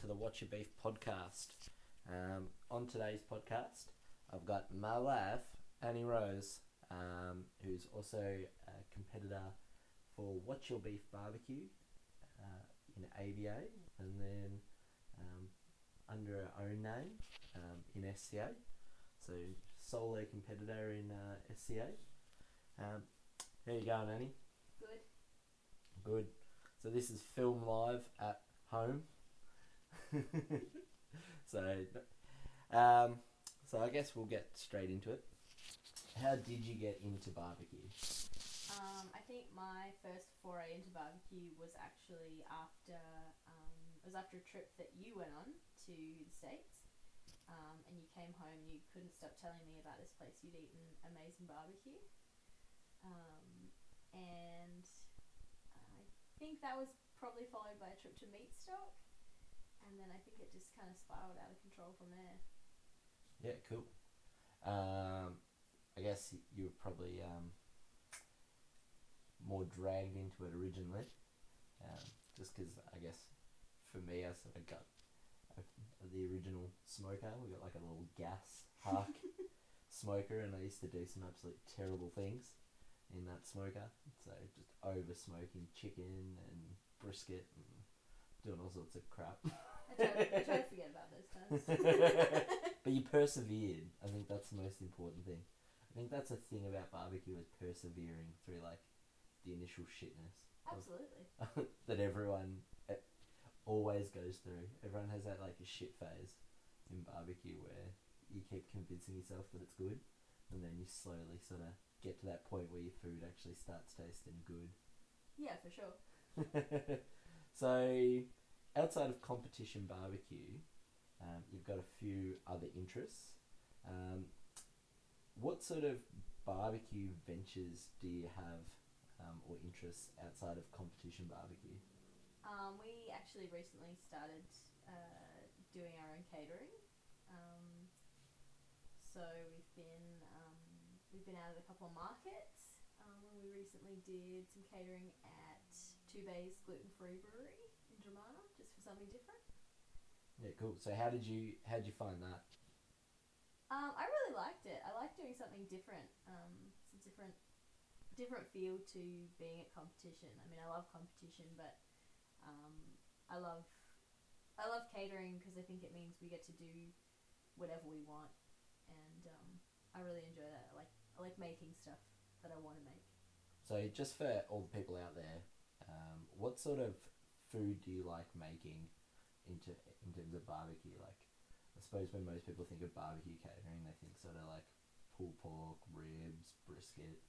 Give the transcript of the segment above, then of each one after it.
to the Watch Your Beef podcast. On today's podcast, I've got my wife, Annie Rose, who's also a competitor for Watch Your Beef Barbecue in ABA, and then under her own name in SCA. So solo competitor in SCA. How you going, Annie? Good. So this is film live at home. So I guess we'll get straight into it. How did you get into barbecue? I think my first foray into barbecue was actually after a trip that you went on to the States. And you came home, you couldn't stop telling me about this place you'd eaten amazing barbecue. And I think that was probably followed by a trip to Meatstock. And then I think it just kind of spiraled out of control from there. Yeah, cool. I guess you were probably more dragged into it originally, just because I guess for me, I sort of got the original smoker. We got like a little gas hark smoker, and I used to do some absolute terrible things in that smoker. So just over smoking chicken and brisket and doing all sorts of crap. I try to forget about those times. But you persevered. I think that's the most important thing. I think that's a thing about barbecue, is persevering through like the initial shitness. Absolutely. That everyone always goes through. Everyone has that like a shit phase in barbecue where you keep convincing yourself that it's good, and then you slowly sort of get to that point where your food actually starts tasting good. Yeah, for sure. So, outside of competition barbecue, you've got a few other interests. What sort of barbecue ventures do you have or interests outside of competition barbecue? We actually recently started doing our own catering. So we've been out at a couple of markets. We recently did some catering at Two Bays Gluten-Free Brewery in Dromana, just for something different. Yeah, cool. So how'd you find that? I really liked it. I like doing something different. It's a different feel to being at competition. I mean, I love competition, but I love catering because I think it means we get to do whatever we want, and I really enjoy that. I like making stuff that I want to make. So just for all the people out there, what sort of food do you like making in terms of barbecue? Like, I suppose when most people think of barbecue catering, they think sort of like pulled pork, ribs, brisket,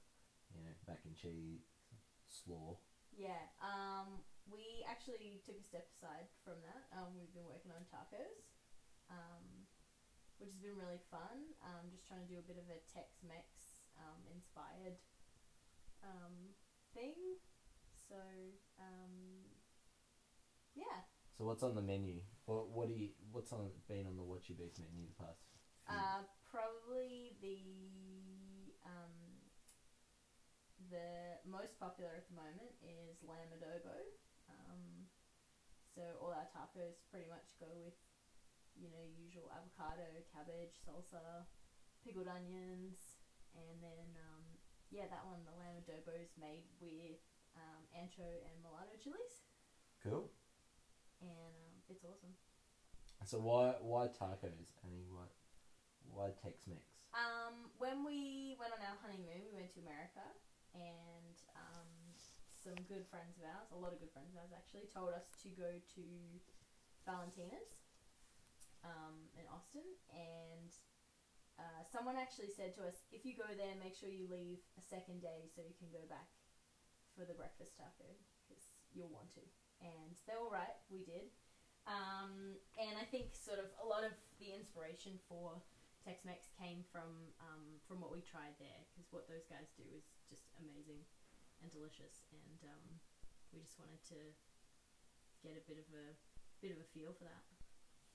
you know, mac and cheese, slaw. Yeah, we actually took a step aside from that. We've been working on tacos, which has been really fun. Just trying to do a bit of a Tex-Mex inspired thing. So, yeah. So what's on the menu? What's been on the Watch Your Beef menu the past few? Probably the most popular at the moment is lamb adobo. So all our tacos pretty much go with, you know, usual avocado, cabbage, salsa, pickled onions, and then that one, the lamb adobo, is made with ancho and mulatto chilies. Cool. And it's awesome. So why tacos? I mean, why Tex-Mex? When we went on our honeymoon, we went to America, and some good friends of ours, a lot of good friends of ours actually, told us to go to Valentina's in Austin, and someone actually said to us, if you go there, make sure you leave a second day so you can go back for the breakfast taco, because you'll want to. And they were right, we did. And I think sort of a lot of the inspiration for Tex-Mex came from what we tried there, because what those guys do is just amazing and delicious, and we just wanted to get a bit of a feel for that.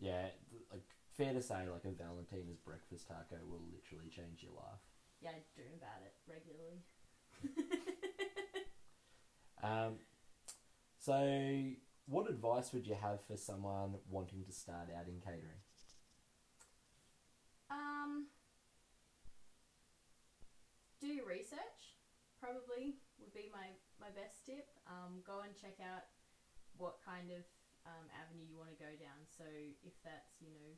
Yeah, like fair to say, like a Valentina's breakfast taco will literally change your life. Yeah, I dream about it regularly. So What advice would you have for someone wanting to start out in catering? Do your research, probably would be my best tip. Go and check out what kind of avenue you want to go down. So if that's, you know,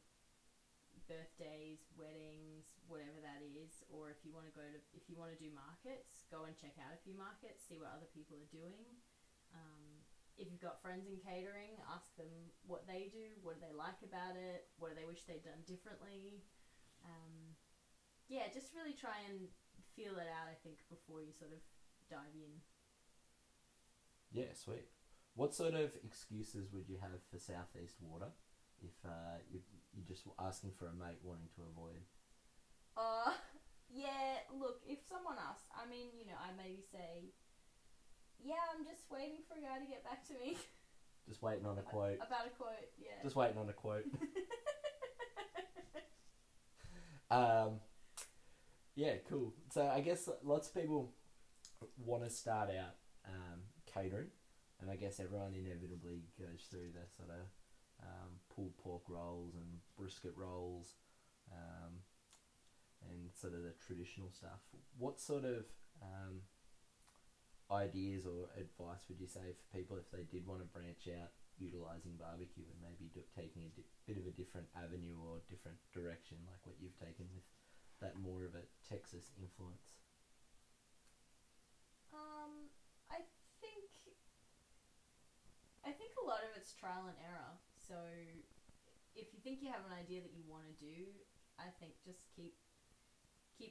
birthdays, weddings, whatever that is, or if you want to do markets, go and check out a few markets, see what other people are doing. If you've got friends in catering, ask them what they do, what do they like about it, what do they wish they'd done differently. Yeah, just really try and feel it out, I think, before you sort of dive in. Yeah, sweet. What sort of excuses would you have for South East Water if you're just asking for a mate wanting to avoid? Yeah, look, if someone asks, I mean, you know, I maybe say, yeah, I'm just waiting for a guy to get back to me. Just waiting on a quote. About a quote, yeah. Just waiting on a quote. Yeah, cool. So I guess lots of people want to start out catering, and I guess everyone inevitably goes through the sort of pulled pork rolls and brisket rolls and sort of the traditional stuff. What sort of ideas or advice would you say for people if they did want to branch out utilising barbecue and maybe taking a bit of a different avenue or different direction, like what you've taken with that more of a Texas influence? I think a lot of it's trial and error. So if you think you have an idea that you want to do, I think just keep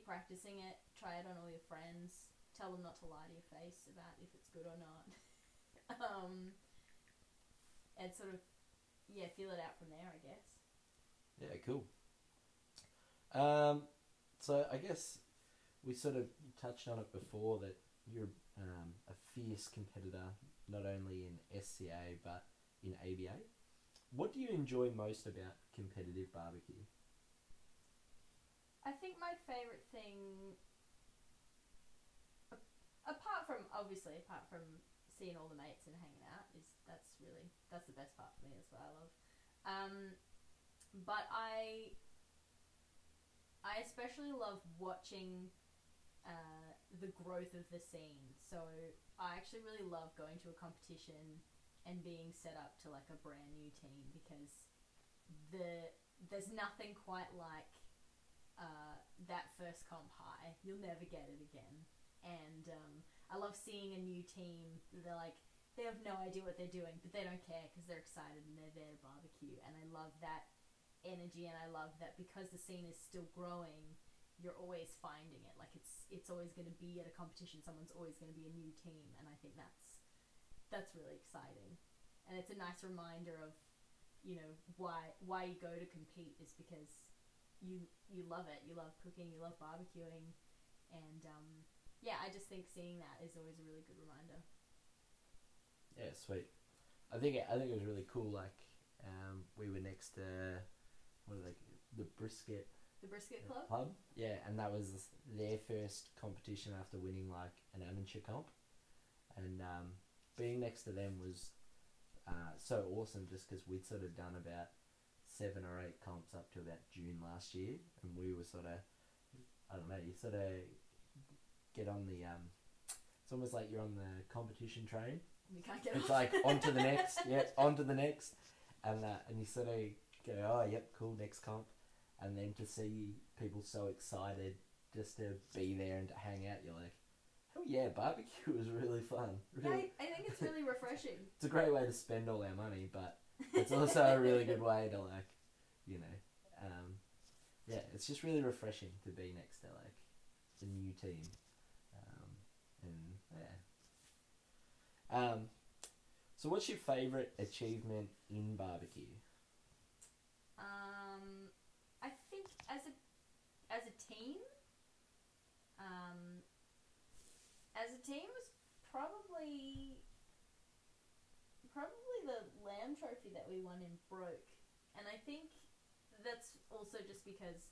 practicing it, try it on all your friends. Tell them not to lie to your face about if it's good or not. And sort of, yeah, feel it out from there, I guess. Yeah, cool. So I guess we sort of touched on it before that you're a fierce competitor, not only in SCA but in ABA. What do you enjoy most about competitive barbecue? I think my favourite thing, apart from seeing all the mates and hanging out, that's the best part for me. That's what I love. But I especially love watching the growth of the scene. So I actually really love going to a competition and being set up to like a brand new team, because there's nothing quite like that first comp high. You'll never get it again. And I love seeing a new team. They have no idea what they're doing, but they don't care because they're excited and they're there to barbecue. And I love that energy, and I love that because the scene is still growing, you're always finding it. Like it's always going to be at a competition. Someone's always going to be a new team, and I think that's really exciting. And it's a nice reminder of, you know, why you go to compete is because you love it. You love cooking. You love barbecuing, and yeah, I just think seeing that is always a really good reminder. Yeah, sweet. I think it was really cool. Like, we were next to the brisket club. Yeah, and that was their first competition after winning like an amateur comp, and being next to them was so awesome, just because we'd sort of done about 7 or 8 comps up to about June last year, and we were sort of, I don't know, you sort of get on the it's almost like you're on the competition train. You can't get it's off. Like on to the next, yeah, on to the next, and you sort of go, oh yep, cool, next comp, and then to see people so excited just to be there and to hang out, you're like, oh yeah, barbecue was really fun. Really. Yeah, I think it's really refreshing. It's a great way to spend all our money, but it's also a really good way to like, you know, yeah, it's just really refreshing to be next to like the new team, and yeah. So what's your favourite achievement in barbecue? I think as a team, was probably the lamb trophy that we won in Broke, and I think that's also just because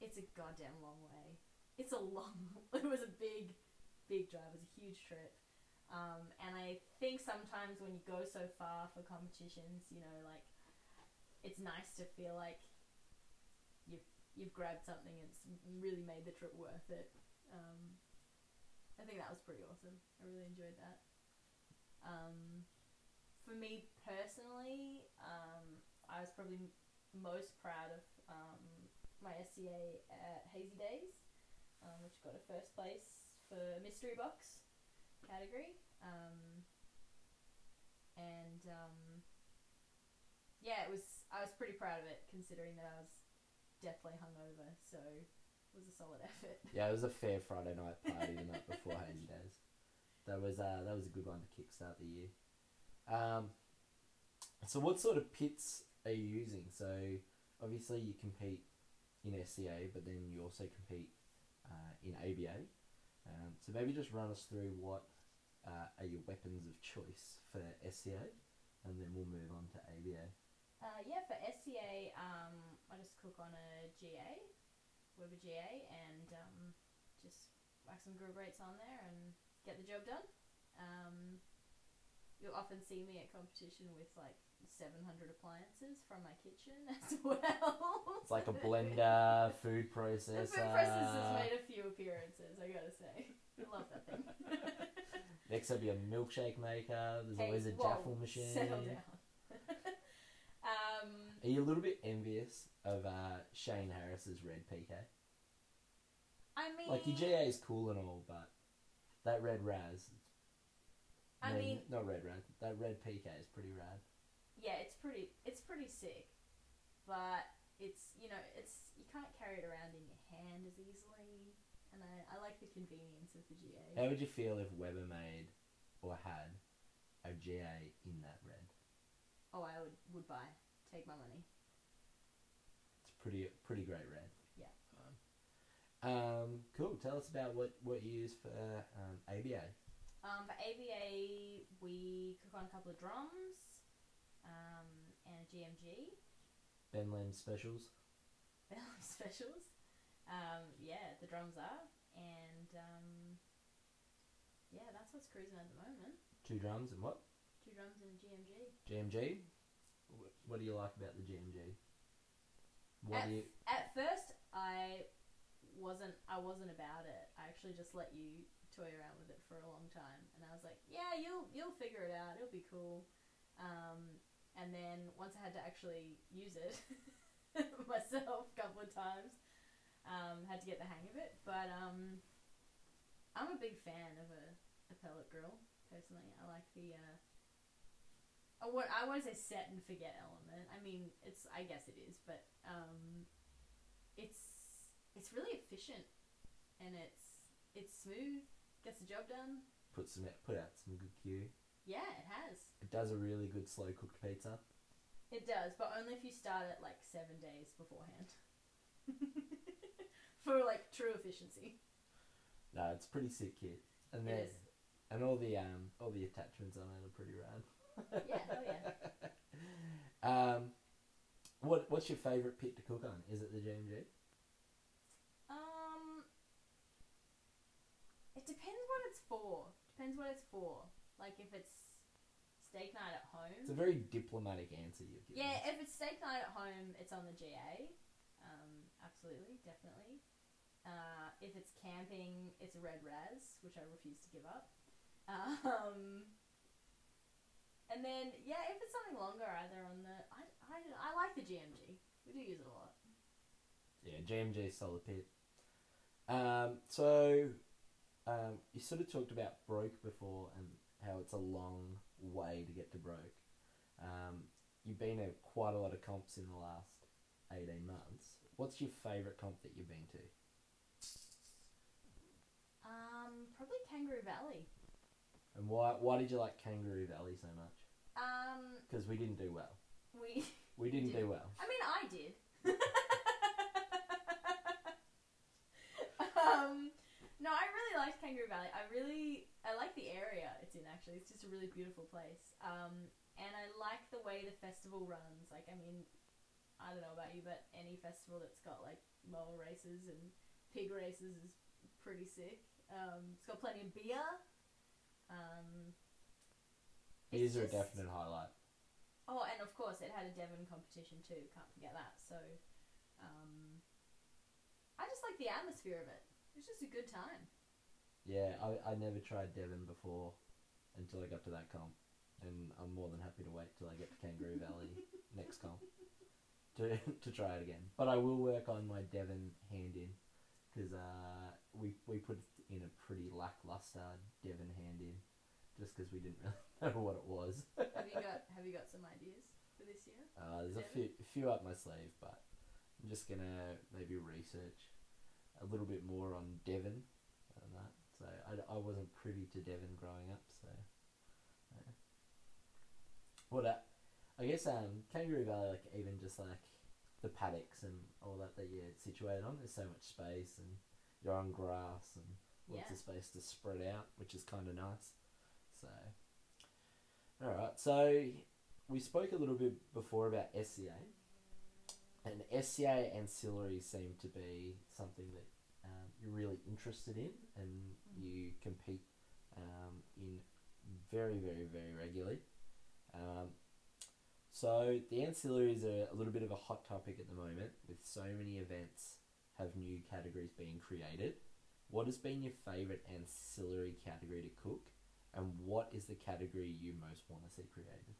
it's a goddamn long way. It was a big drive. It was a huge trip. And I think sometimes when you go so far for competitions, you know, like, it's nice to feel like you've grabbed something and it's really made the trip worth it. I think that was pretty awesome. I really enjoyed that. For me personally, I was probably most proud of my SCA at Hazy Days, which got a first place for mystery box category. Yeah, I was pretty proud of it, considering that I was deathly hungover, so it was a solid effort. Yeah, it was a fair Friday night party the night before Hazy Days. That was a good one to kickstart the year. So what sort of pits are you using? So obviously you compete in SCA, but then you also compete in ABA. So maybe just run us through what are your weapons of choice for SCA, and then we'll move on to ABA. For SCA, I just cook on a GA, Weber GA, and just whack some grill grates on there and get the job done. You'll often see me at competition with like 700 appliances from my kitchen as well. It's like a blender, food processor. The food processor's made a few appearances, I gotta say. I love that thing. Next will be a milkshake maker. There's always a Jaffle machine. Settle down. Are you a little bit envious of Shane Harris's red PK? I mean, like, your GA is cool and all, but that red Raz. Not red Raz. That red PK is pretty rad. Yeah, it's pretty sick, but it's you can't carry it around in your hand as easily, and I like the convenience of the GA. How would you feel if Weber made or had a GA in that red? Oh, I would buy. Take my money. It's pretty great red. Yeah. Cool. Tell us about what you use for ABA. For ABA, we cook on a couple of drums, and a GMG. Ben Lamb specials. Yeah, the drums are, and that's what's cruising at the moment. Two drums and what? Two drums and a GMG. GMG. What do you like about the GMG? At first, I wasn't about it. I actually just let you toy around with it for a long time, and I was like, yeah, you'll figure it out. It'll be cool. And then once I had to actually use it myself a couple of times, had to get the hang of it. But I'm a big fan of a pellet grill personally. I like the. I want to say set and forget element. I mean, I guess it is, but it's really efficient, and it's smooth. Gets the job done. Put out some good Q. Yeah, it has. It does a really good slow cooked pizza. It does, but only if you start it like 7 days beforehand, for like true efficiency. No, it's pretty sick kit, and it is. And all the attachments on it are pretty rad. Yeah. What's your favourite pit to cook on? Is it the GMG? It depends what it's for. Like, if it's steak night at home. It's a very diplomatic answer you've given. Yeah, if it's steak night at home, it's on the GA. Absolutely, definitely. If it's camping, it's a red Raz, which I refuse to give up. And then, if it's something longer, either on the... I like the GMG. We do use it a lot. Yeah, GMG's solid pit. You sort of talked about broke before and how it's a long way to get to broke. You've been at quite a lot of comps in the last 18 months. What's your favourite comp that you've been to? Probably Kangaroo Valley. And why did you like Kangaroo Valley so much? Because we didn't do well. We didn't do well. I mean, I did. No, I really liked Kangaroo Valley. I like the area it's in, actually. It's just a really beautiful place. And I like the way the festival runs. Like, I mean, I don't know about you, but any festival that's got like mole races and pig races is pretty sick. It's got plenty of beer. These are a definite highlight. Oh, and of course, it had a Devon competition too. Can't forget that. So, I just like the atmosphere of it. It was just a good time. Yeah, I never tried Devon before until I got to that comp. And I'm more than happy to wait till I get to Kangaroo Valley next comp to try it again. But I will work on my Devon hand-in, because we put in a pretty lackluster Devon hand-in just because we didn't really know what it was. Have you got some ideas for this year? There's a few up my sleeve, but I'm just going to maybe research a little bit more on Devon and that. So I wasn't privy to Devon growing up, so... Well, I guess Kangaroo Valley, like even just like the paddocks and all that you're situated on, there's so much space and you're on grass and lots of space to spread out, which is kind of nice. So, all right. So we spoke a little bit before about SCA, and SCA ancillaries seem to be something that you're really interested in, and you compete in very, very, very regularly. So the ancillaries are a little bit of a hot topic at the moment, with so many events have new categories being created. What has been your favourite ancillary category to cook, and what is the category you most want to see created?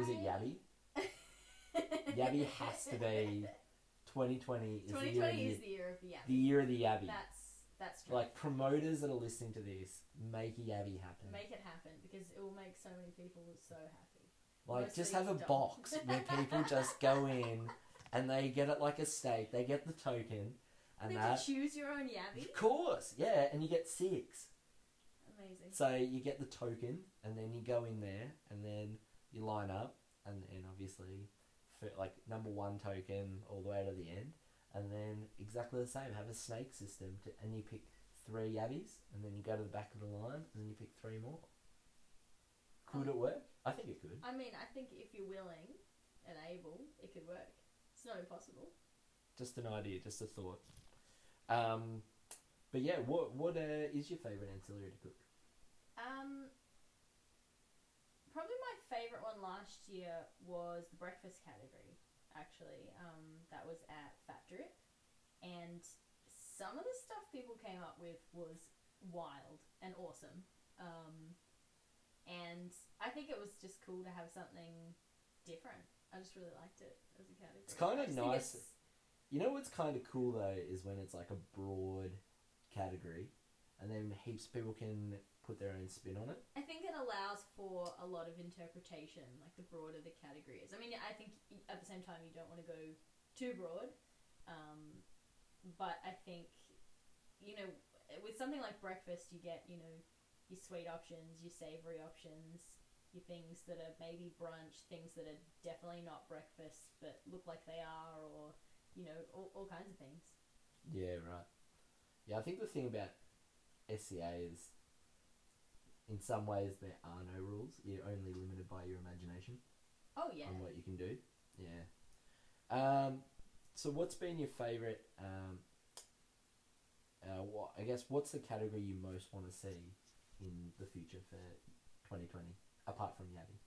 Is it Yabby? Yabby has to be. 2020 is the year of the Yabby. The year of the Yabby. That's true. Like, promoters that are listening to this, make Yabby happen. Make it happen, because it will make so many people so happy. Like, just have a box where people just go in and they get it like a steak. They get the token. And you get to choose your own Yabby? Of course, yeah, and you get 6. Amazing. So you get the token, and then you go in there, and then you line up, and obviously, for, like, number 1 token all the way to the end. And then exactly the same, have a snake system, and you pick 3 Yabbies, and then you go to the back of the line, and then you pick 3 more. Could it work? I think it could. I mean, I think if you're willing and able, it could work. It's not impossible. Just an idea, just a thought. But yeah, what is your favourite ancillary to cook? Probably my favourite one last year was the breakfast category. Actually, that was at Fat Drip, and some of the stuff people came up with was wild and awesome, and I think it was just cool to have something different. I just really liked it as a category. It's kind of nice. You know what's kind of cool though is when it's like a broad category, and then heaps of people can put their own spin on it. I think it allows for a lot of interpretation, like the broader the category is. I mean, I think at the same time you don't want to go too broad, but I think, you know, with something like breakfast, you get, you know, your sweet options, your savoury options, your things that are maybe brunch, things that are definitely not breakfast but look like they are, or, you know, all kinds of things. Yeah, right. Yeah, I think the thing about SCA is, in some ways, there are no rules. You're only limited by your imagination. Oh, yeah. On what you can do. Yeah. So what's been your favourite... what's the category you most want to see in the future for 2020, apart from Yabby?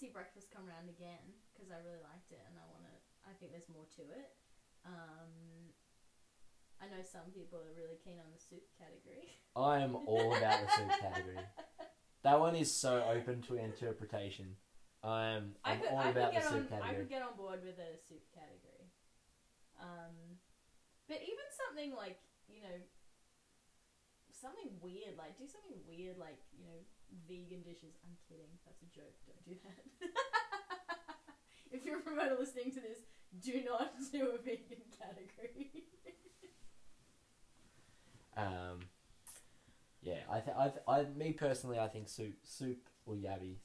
See breakfast come round again, because I really liked it, and I think there's more to it. I know some people are really keen on the soup category. I am all about the soup category. That one is so open to interpretation. I could get on board with a soup category. But even something like, you know, something weird, like do something weird, like, you know, vegan dishes. I'm kidding. That's a joke. Don't do that. If you're a promoter listening to this, do not do a vegan category. Yeah, me personally, I think soup or Yabbies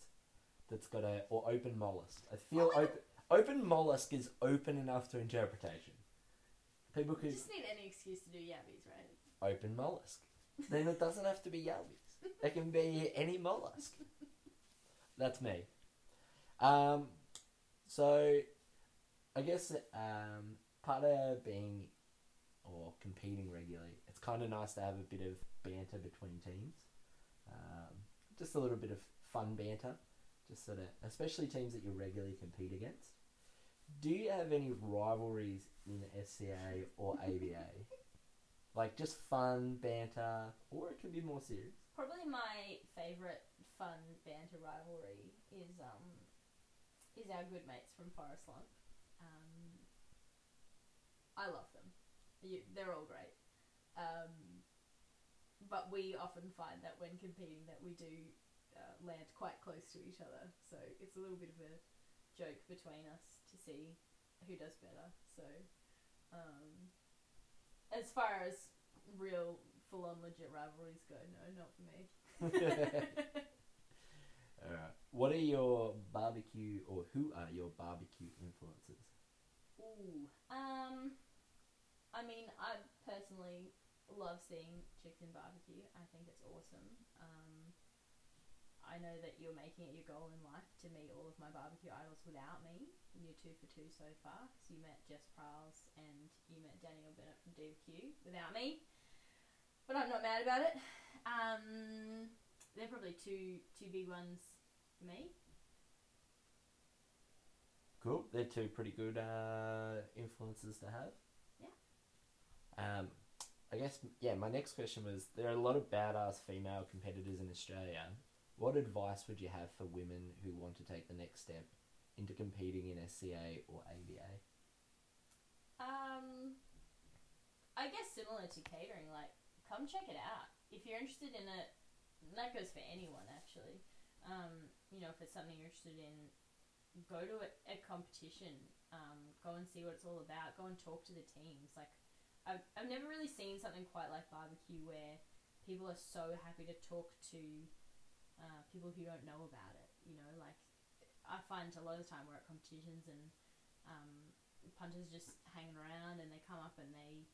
that's got or open mollusk. I feel open mollusk is open enough to interpretation. People could just need any excuse to do Yabbies, right? Open mollusk. Then it doesn't have to be yabbies. It can be any mollusk. That's me. So I guess part of being or competing regularly, it's kind of nice to have a bit of banter between teams. Just a little bit of fun banter, just sort of, especially teams that you regularly compete against. Do you have any rivalries in SCA or ABA? Like just fun banter, or it can be more serious. Probably my favourite fun banter rivalry is our good mates from Forrest Lump. I love them. They're all great. But we often find that when competing that we do land quite close to each other. So it's a little bit of a joke between us to see who does better. So as far as real full-on legit rivalries go, no, not for me. Alright. What are your barbecue, or who are your barbecue influences? Ooh. I mean, I personally love seeing chicks in barbecue. I think it's awesome. I know that you're making it your goal in life to meet all of my barbecue idols without me. And you're 2 for 2 so far, because you met Jess Priles and you met Daniel Bennett from DVQ without me. But I'm not mad about it. They're probably two big ones for me. Cool. They're two pretty good influences to have. Yeah. I guess, yeah, my next question was, there are a lot of badass female competitors in Australia. What advice would you have for women who want to take the next step into competing in SCA or ABA? I guess similar to catering, like, come check it out. If you're interested in it, and that goes for anyone, actually. You know, if it's something you're interested in, go to a competition. Go and see what it's all about. Go and talk to the teams. Like, I've never really seen something quite like barbecue where people are so happy to talk to people who don't know about it, you know, like I find a lot of the time we're at competitions and punters just hanging around and they come up and they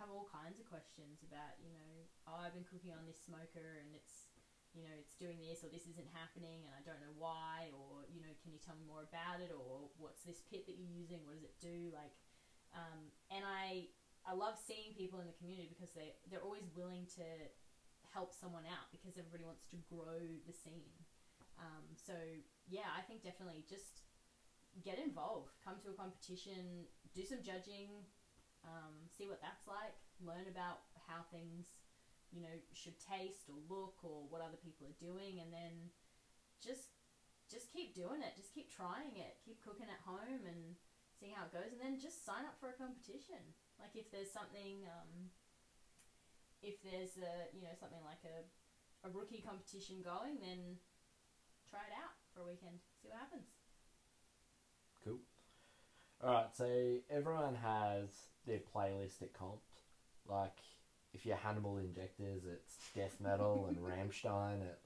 have all kinds of questions about, you know, oh, I've been cooking on this smoker and it's, you know, it's doing this or this isn't happening and I don't know why, or, you know, can you tell me more about it, or what's this pit that you're using, what does it do, like, and I love seeing people in the community because they're always willing to help someone out because everybody wants to grow the scene. So yeah, I think definitely just get involved, come to a competition, do some judging, see what that's like, learn about how things, you know, should taste or look or what other people are doing, and then just keep doing it, just keep trying it, keep cooking at home and see how it goes, and then just sign up for a competition. Like if there's something, if there's a, you know, something like a rookie competition going, then try it out for a weekend, see what happens. Cool. Alright, so everyone has their playlist at comp. Like if you're Hannibal Injectors, it's death metal and Rammstein at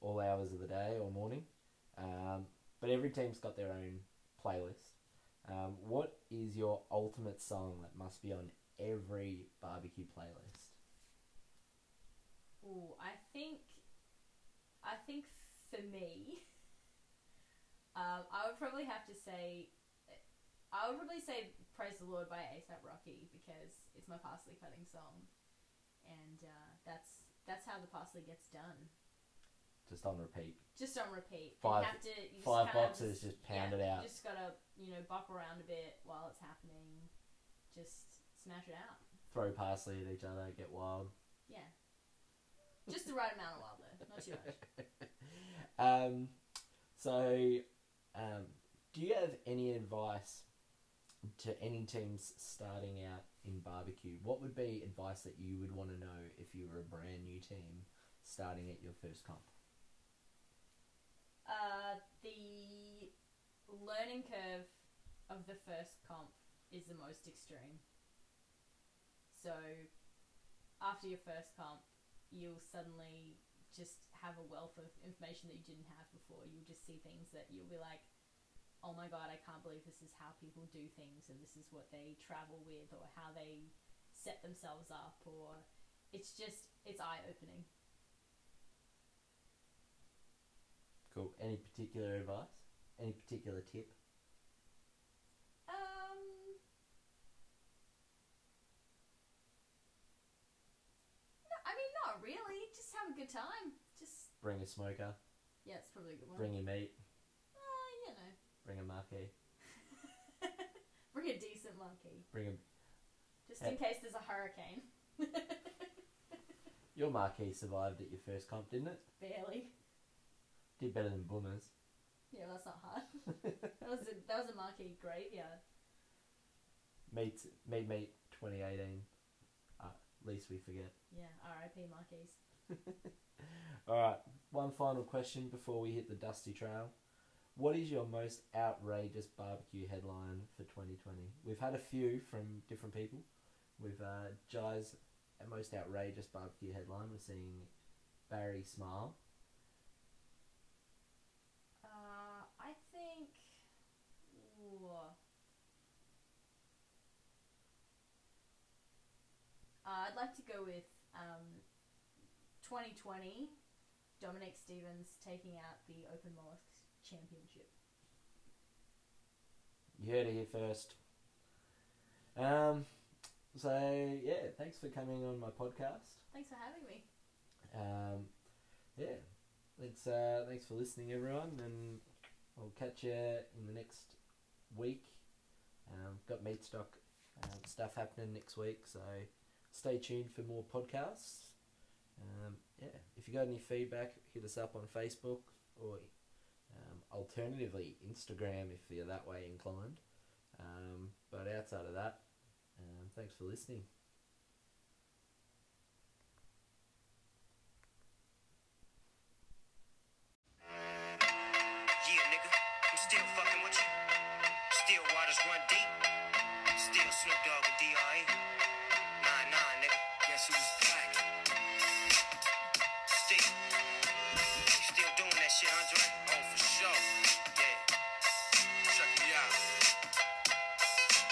all hours of the day or morning. But every team's got their own playlist. What is your ultimate song that must be on every barbecue playlist? Ooh, I think for me, I would probably say Praise the Lord by ASAP Rocky, because it's my parsley cutting song, and that's how the parsley gets done. Just on repeat. Just on repeat. Five boxes just pounded out. You just gotta, you know, bop around a bit while it's happening. Just smash it out. Throw parsley at each other, get wild. Yeah. Just the right amount of wild though, not too much. Do you have any advice to any teams starting out in barbecue? What would be advice that you would want to know if you were a brand new team starting at your first comp? The learning curve of the first comp is the most extreme. So, after your first comp, you'll suddenly just have a wealth of information that you didn't have before. You'll just see things that you'll be like, oh my god, I can't believe this is how people do things, and this is what they travel with, or how they set themselves up, or it's just it's eye-opening. Cool. Any particular advice? Any particular tip? No, I mean, not really. Just have a good time. Just bring a smoker. Yeah, it's probably a good one. Bring your meat. You know. Bring a marquee. Bring a decent marquee. Bring a... Just in case there's a hurricane. Your marquee survived at your first comp, didn't it? Barely. Did better than Boomers. Yeah, that's not hard. that was a marquee graveyard. Meat 2018. Least we forget. Yeah, R.I.P. marquees. Alright, one final question before we hit the dusty trail. What is your most outrageous barbecue headline for 2020? We've had a few from different people. With Jai's most outrageous barbecue headline, we're seeing Barry Smile. I'd like to go with 2020, Dominic Stevens taking out the Open Mollusks Championship. You heard it here first. So, yeah, thanks for coming on my podcast. Thanks for having me. Yeah, it's, thanks for listening, everyone, and I'll catch you in the next week. Got Meatstock stuff happening next week, so stay tuned for more podcasts. Yeah, if you got any feedback, hit us up on Facebook or alternatively Instagram if you're that way inclined. But outside of that, thanks for listening. Yeah, nigga, I'm still fucking with you. Still waters run deep. Still Snoop Dogg with D.R.E. Nah, nigga, guess who's back?